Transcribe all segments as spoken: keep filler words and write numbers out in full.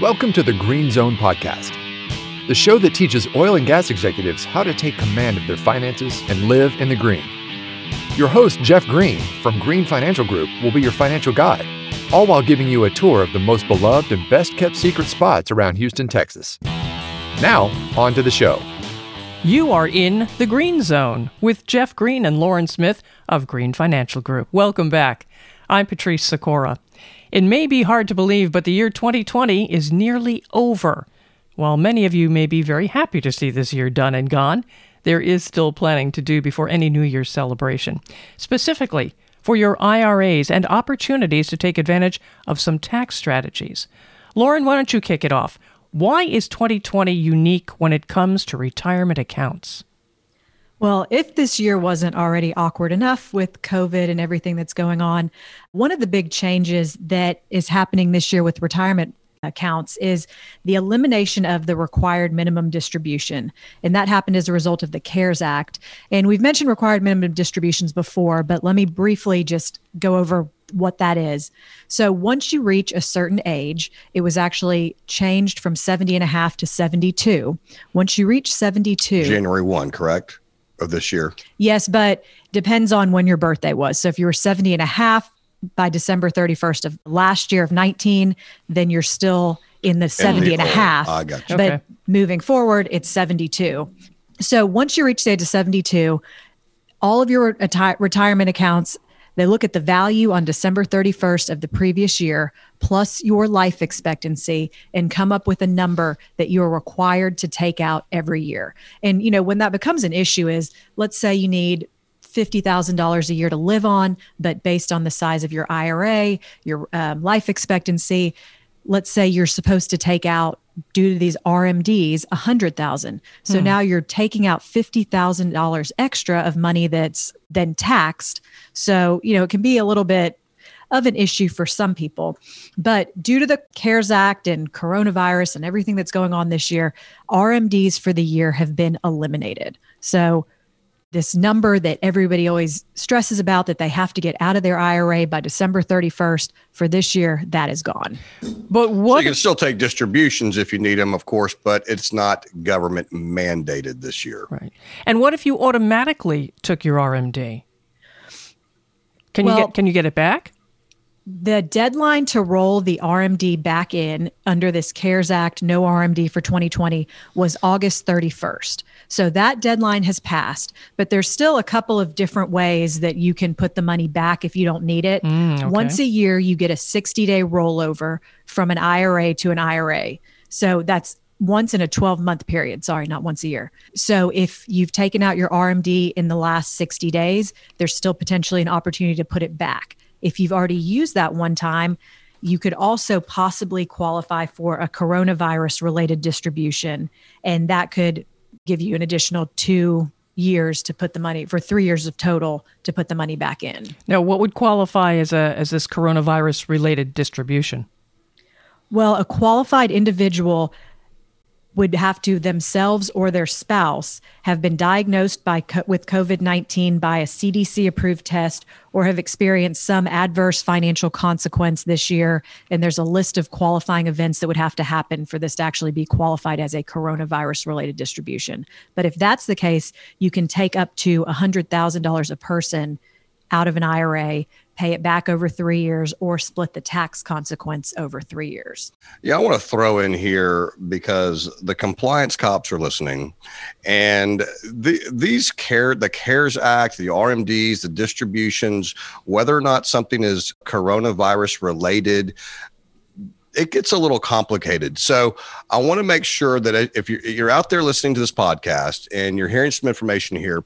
Welcome to the Green Zone podcast, the show that teaches oil and gas executives how to take command of their finances and live in the green. Your host, Jeff Green from Green Financial Group, will be your financial guide, all while giving you a tour of the most beloved and best-kept secret spots around Houston, Texas. Now, on to the show. You are in the Green Zone with Jeff Green and Lauren Smith of Green Financial Group. Welcome back. I'm Patrice Sikora. It may be hard to believe, but the year twenty twenty is nearly over. While many of you may be very happy to see this year done and gone, there is still planning to do before any New Year's celebration, specifically for your I R As and opportunities to take advantage of some tax strategies. Lauren, why don't you kick it off? Why is twenty twenty unique when it comes to retirement accounts? Well, if this year wasn't already awkward enough with COVID and everything that's going on, one of the big changes that is happening this year with retirement accounts is the elimination of the required minimum distribution. And that happened as a result of the CARES Act. And we've mentioned required minimum distributions before, but let me briefly just go over what that is. So once you reach a certain age, it was actually changed from seventy and a half to seventy-two. Once you reach seventy-two. January first, correct? Of this year. Yes, but depends on when your birthday was. So if you were seventy and a half, by December thirty-first of last year of nineteen, then you're still in the seventy and a half. I got you. But okay. Moving forward, it's seventy-two. So once you reach the age of seventy-two, all of your reti- retirement accounts, they look at the value on December thirty-first of the previous year, plus your life expectancy, and come up with a number that you're required to take out every year. And, you know, when that becomes an issue is, let's say you need fifty thousand dollars a year to live on, but based on the size of your I R A, your um, life expectancy, let's say you're supposed to take out, due to these R M Ds, one hundred thousand dollars. So hmm. now you're taking out fifty thousand dollars extra of money that's then taxed. So, you know, it can be a little bit of an issue for some people. But due to the CARES Act and coronavirus and everything that's going on this year, R M Ds for the year have been eliminated. So this number that everybody always stresses about that they have to get out of their I R A by December thirty-first for this year, that is gone. But what? So you can still take distributions if you need them, of course, but it's not government mandated this year. Right. And what if you automatically took your R M D? Can well, you get, can you get it back? The deadline to roll the R M D back in under this CARES Act, no R M D for twenty twenty, was August thirty-first. So that deadline has passed, but there's still a couple of different ways that you can put the money back if you don't need it. Mm, okay. Once a year, you get a sixty-day rollover from an I R A to an I R A. So that's once in a twelve-month period. Sorry, not once a year. So if you've taken out your R M D in the last sixty days, there's still potentially an opportunity to put it back. If you've already used that one time, you could also possibly qualify for a coronavirus-related distribution, and that could give you an additional two years to put the money, for three years of total, to put the money back in. Now, what would qualify as a as this coronavirus-related distribution? Well, a qualified individual would have to themselves or their spouse have been diagnosed by with COVID nineteen by a C D C-approved test or have experienced some adverse financial consequence this year. And there's a list of qualifying events that would have to happen for this to actually be qualified as a coronavirus-related distribution. But if that's the case, you can take up to one hundred thousand dollars a person out of an I R A, pay it back over three years, or split the tax consequence over three years. Yeah, I want to throw in here because the compliance cops are listening, and the, these care, the CARES Act, the R M Ds, the distributions, whether or not something is coronavirus related, it gets a little complicated. So I want to make sure that if you're, you're out there listening to this podcast and you're hearing some information here,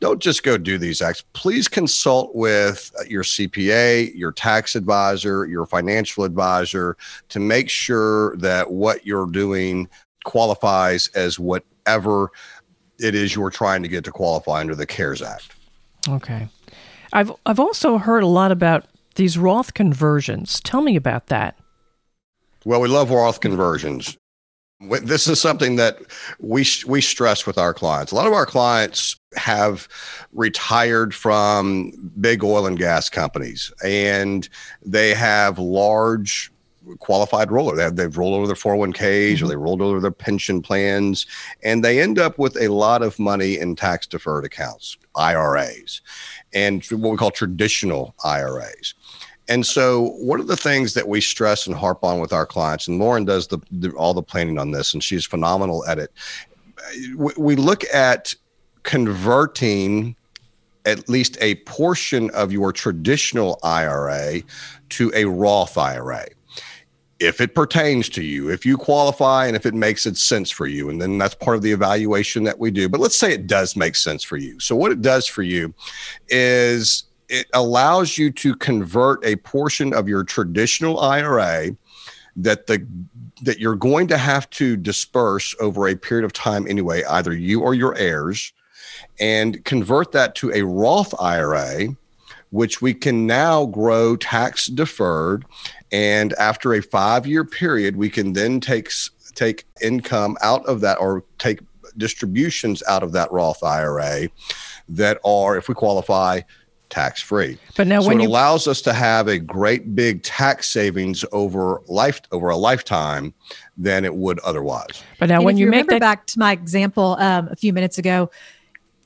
don't just go do these acts. Please consult with your C P A, your tax advisor, your financial advisor to make sure that what you're doing qualifies as whatever it is you're trying to get to qualify under the CARES Act. Okay. I've I've also heard a lot about these Roth conversions. Tell me about that. Well, we love Roth conversions. This is something that we we stress with our clients. A lot of our clients have retired from big oil and gas companies, and they have large qualified rollover. They have, they've rolled over their four oh one k's mm-hmm. or they rolled over their pension plans, and they end up with a lot of money in tax deferred accounts, I R As, and what we call traditional I R As. And so one of the things that we stress and harp on with our clients, and Lauren does the, the all the planning on this, and she's phenomenal at it. We, we look at converting at least a portion of your traditional I R A to a Roth I R A. If it pertains to you, if you qualify, and if it makes it sense for you, and then that's part of the evaluation that we do. But let's say it does make sense for you. So what it does for you is it allows you to convert a portion of your traditional I R A that the that you're going to have to disperse over a period of time anyway, either you or your heirs, and convert that to a Roth I R A, which we can now grow tax deferred. And after a five-year period, we can then take take income out of that, or take distributions out of that Roth I R A that are, if we qualify, tax-free. But now, so when it you- allows us to have a great big tax savings over life over a lifetime than it would otherwise. But now, and when you, you make remember that- back to my example um, a few minutes ago,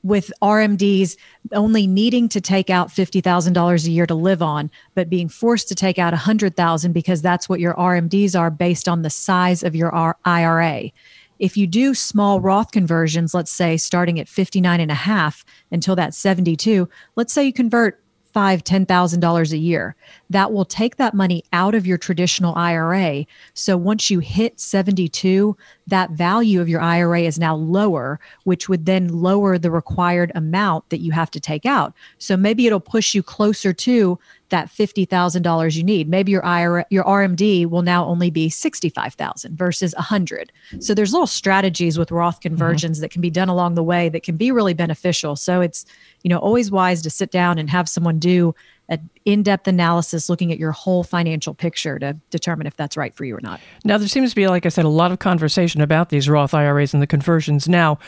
with R M Ds only needing to take out fifty thousand dollars a year to live on, but being forced to take out one hundred thousand dollars because that's what your R M Ds are based on the size of your I R A. If you do small Roth conversions, let's say starting at fifty-nine and a half until that seventy-two, let's say you convert five thousand dollars, ten thousand dollars a year. That will take that money out of your traditional I R A. So once you hit seventy-two, that value of your I R A is now lower, which would then lower the required amount that you have to take out. So maybe it'll push you closer to that fifty thousand dollars you need. Maybe your I R A, your R M D will now only be sixty-five thousand dollars versus one hundred thousand dollars. So there's little strategies with Roth conversions mm-hmm. that can be done along the way that can be really beneficial. So it's, you know, always wise to sit down and have someone do an in-depth analysis looking at your whole financial picture to determine if that's right for you or not. Now, there seems to be, like I said, a lot of conversation about these Roth I R As and the conversions now.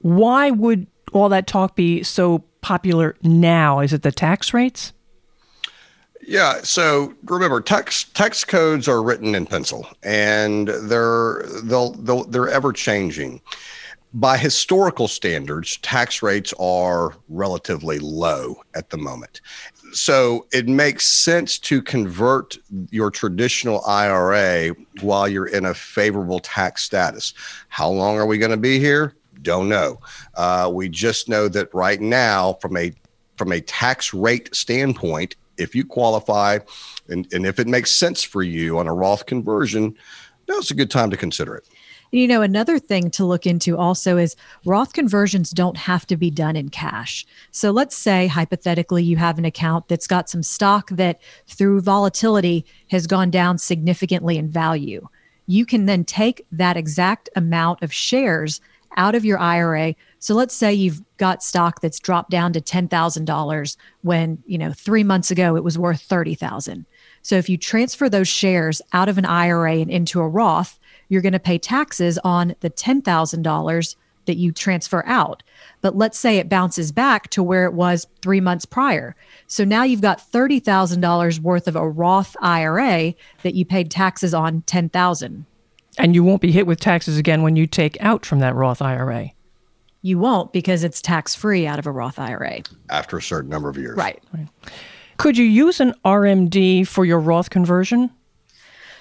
Why would all that talk be so popular now? Is it the tax rates? Yeah. So remember, tax tax codes are written in pencil, and they're they'll, they'll they're ever changing. By historical standards, tax rates are relatively low at the moment. So it makes sense to convert your traditional I R A while you're in a favorable tax status. How long are we going to be here? Don't know. Uh, we just know that right now, from a from a tax rate standpoint, if you qualify and, and if it makes sense for you on a Roth conversion, now's a good time to consider it. You know, another thing to look into also is Roth conversions don't have to be done in cash. So let's say hypothetically you have an account that's got some stock that through volatility has gone down significantly in value. You can then take that exact amount of shares out of your I R A. So let's say you've got stock that's dropped down to ten thousand dollars when, you know, three months ago it was worth thirty thousand dollars. So if you transfer those shares out of an I R A and into a Roth, you're going to pay taxes on the ten thousand dollars that you transfer out. But let's say it bounces back to where it was three months prior. So now you've got thirty thousand dollars worth of a Roth I R A that you paid taxes on ten thousand dollars. And you won't be hit with taxes again when you take out from that Roth I R A. You won't, because it's tax-free out of a Roth I R A. After a certain number of years. Right. Right. Could you use an R M D for your Roth conversion?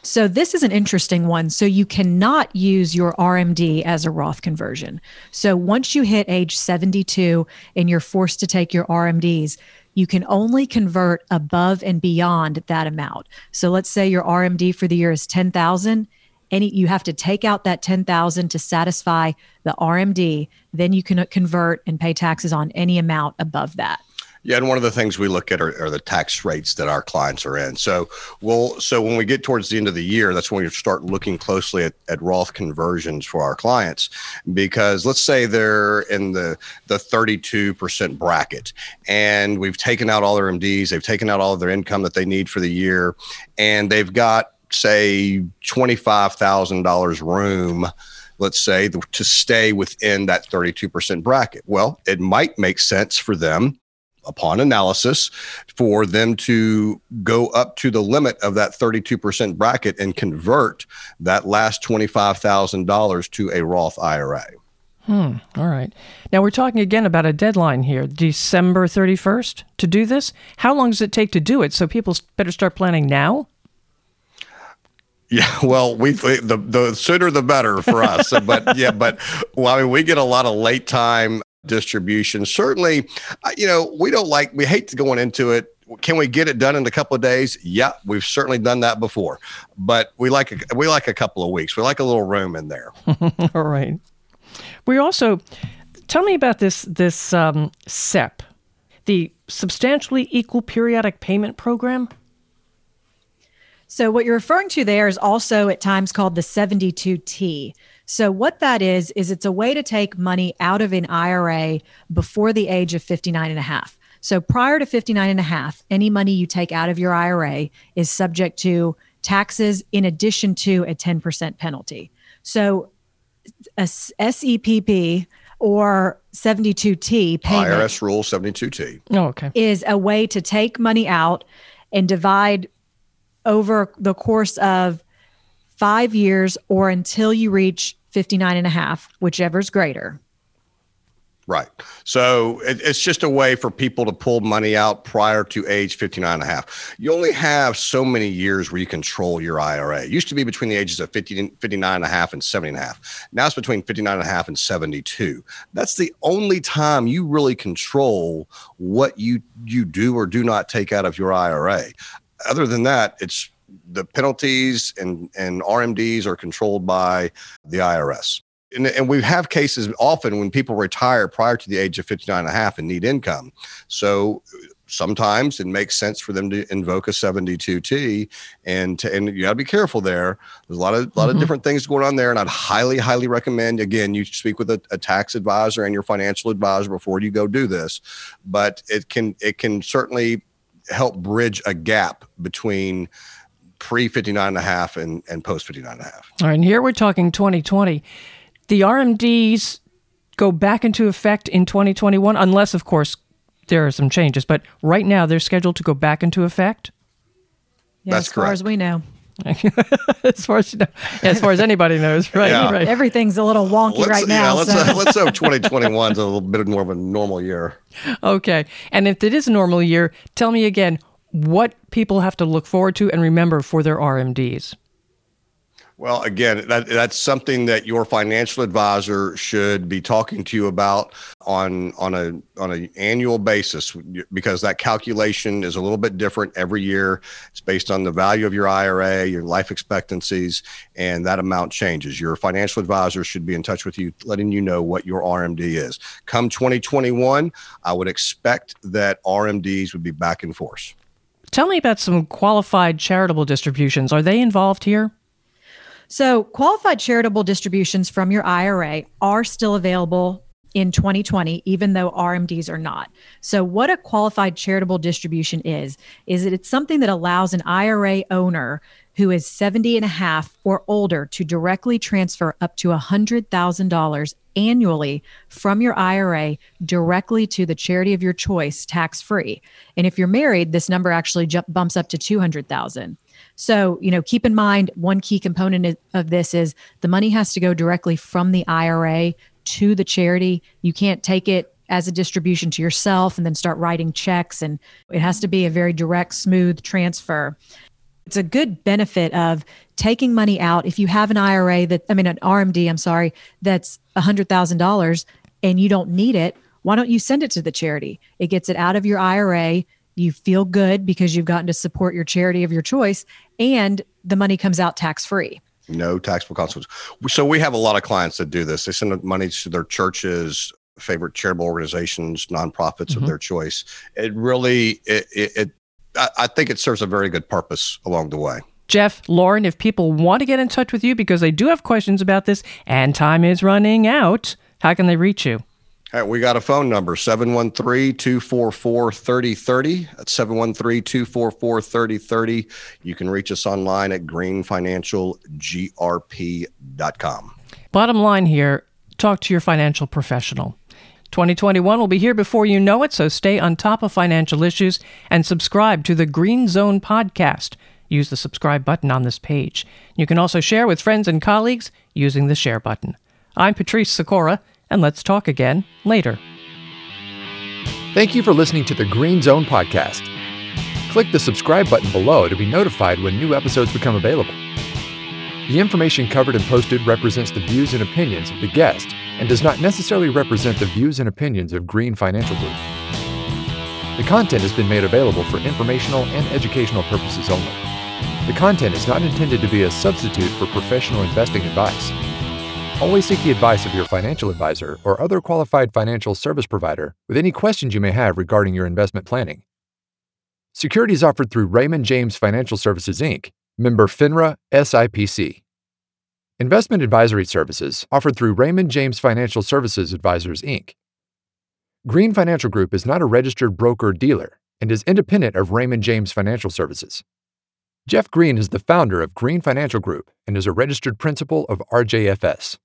So this is an interesting one. So you cannot use your R M D as a Roth conversion. So once you hit age seventy-two and you're forced to take your R M Ds, you can only convert above and beyond that amount. So let's say your R M D for the year is ten thousand dollars. Any, you have to take out that ten thousand dollars to satisfy the R M D. Then you can convert and pay taxes on any amount above that. Yeah, and one of the things we look at are, are the tax rates that our clients are in. So we'll, so when we get towards the end of the year, that's when we start looking closely at, at Roth conversions for our clients, because let's say they're in the, the thirty-two percent bracket, and we've taken out all their M Ds, they've taken out all of their income that they need for the year, and they've got, say, twenty-five thousand dollars room, let's say, to stay within that thirty-two percent bracket. Well, it might make sense for them upon analysis for them to go up to the limit of that thirty-two percent bracket and convert that last twenty-five thousand dollars to a Roth I R A. Hmm. All right. Now we're talking again about a deadline here, December thirty-first to do this. How long does it take to do it? So people better start planning now? Yeah, well, we the the sooner the better for us. But yeah, but well, I mean, we get a lot of late time distribution. Certainly, you know, we don't like we hate going into it. Can we get it done in a couple of days? Yeah, we've certainly done that before. But we like a, we like a couple of weeks. We like a little room in there. All right. We also tell me about this this um, S E P P, the Substantially Equal Periodic Payment Program. So what you're referring to there is also at times called the seventy-two T. So what that is, is it's a way to take money out of an I R A before the age of fifty-nine and a half. So prior to fifty-nine and a half, any money you take out of your I R A is subject to taxes in addition to a ten percent penalty. So a S E P P or seventy-two T payment, I R S rule seventy-two T, oh, okay, is a way to take money out and divide over the course of five years or until you reach fifty-nine and a half, whichever's greater. Right. So it, it's just a way for people to pull money out prior to age fifty-nine and a half. You only have so many years where you control your I R A. It used to be between the ages of fifty, fifty-nine and a half and seventy and a half. Now it's between fifty-nine and a half and seventy-two. That's the only time you really control what you, you do or do not take out of your I R A. Other than that, it's the penalties and, and R M Ds are controlled by the I R S. And, and we have cases often when people retire prior to the age of fifty-nine and a half and need income. So sometimes it makes sense for them to invoke a seventy-two T, and to, and you got to be careful there. There's a lot of lot mm-hmm. of different things going on there, and I'd highly, highly recommend, again, you speak with a, a tax advisor and your financial advisor before you go do this. But it can it can certainly help bridge a gap between pre fifty-nine and a half and, and post fifty-nine and a half. All right, and here we're talking twenty twenty. The R M Ds go back into effect in twenty twenty-one, unless, of course, there are some changes. But right now, they're scheduled to go back into effect? Yeah, That's as correct. As far as we know. as far as you know, as far as anybody knows, right? Yeah. right. Everything's a little wonky let's, right now. Yeah, let's, so. uh, let's hope twenty twenty-one's a little bit more of a normal year. Okay. And if it is a normal year, tell me again what people have to look forward to and remember for their R M Ds. Well, again, that, that's something that your financial advisor should be talking to you about on on a on an annual basis, because that calculation is a little bit different every year. It's based on the value of your I R A, your life expectancies, and that amount changes. Your financial advisor should be in touch with you, letting you know what your R M D is. Come twenty twenty-one, I would expect that R M Ds would be back in force. Tell me about some qualified charitable distributions. Are they involved here? So qualified charitable distributions from your I R A are still available in twenty twenty, even though R M Ds are not. So what a qualified charitable distribution is, is that it's something that allows an I R A owner who is seventy and a half or older to directly transfer up to one hundred thousand dollars annually from your I R A directly to the charity of your choice, tax-free. And if you're married, this number actually jump, bumps up to two hundred thousand dollars. So, you know, keep in mind, one key component of this is the money has to go directly from the I R A to the charity. You can't take it as a distribution to yourself and then start writing checks. And it has to be a very direct, smooth transfer. It's a good benefit of taking money out. If you have an I R A that, I mean, an R M D, I'm sorry, that's one hundred thousand dollars and you don't need it, why don't you send it to the charity? It gets it out of your I R A. You feel good because you've gotten to support your charity of your choice, and the money comes out tax-free. No taxable consequences. So we have a lot of clients that do this. They send money to their churches, favorite charitable organizations, nonprofits mm-hmm. of their choice. It really, it, it, it I think it serves a very good purpose along the way. Jeff, Lauren, if people want to get in touch with you because they do have questions about this and time is running out, how can they reach you? All right, we got a phone number, seven one three, two four four, three oh three oh. That's seven one three, two four four, three oh three oh. You can reach us online at green financial g r p dot com. Bottom line here, talk to your financial professional. twenty twenty-one will be here before you know it, so stay on top of financial issues and subscribe to the Green Zone podcast. Use the subscribe button on this page. You can also share with friends and colleagues using the share button. I'm Patrice Sikora, and let's talk again later. Thank you for listening to the Green Zone podcast. Click the subscribe button below to be notified when new episodes become available. The information covered and posted represents the views and opinions of the guest and does not necessarily represent the views and opinions of Green Financial Group. The content has been made available for informational and educational purposes only. The content is not intended to be a substitute for professional investing advice. Always seek the advice of your financial advisor or other qualified financial service provider with any questions you may have regarding your investment planning. Securities offered through Raymond James Financial Services, Incorporated, member FINRA, S I P C. Investment advisory services offered through Raymond James Financial Services Advisors, Incorporated. Green Financial Group is not a registered broker-dealer and is independent of Raymond James Financial Services. Jeff Green is the founder of Green Financial Group and is a registered principal of R J F S.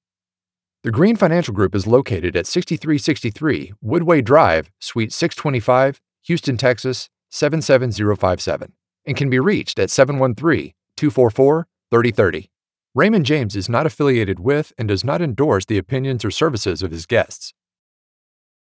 The Green Financial Group is located at sixty-three sixty-three Woodway Drive, Suite six twenty-five, Houston, Texas, seven seven zero five seven, and can be reached at seven one three, two four four, three zero three zero. Raymond James is not affiliated with and does not endorse the opinions or services of his guests.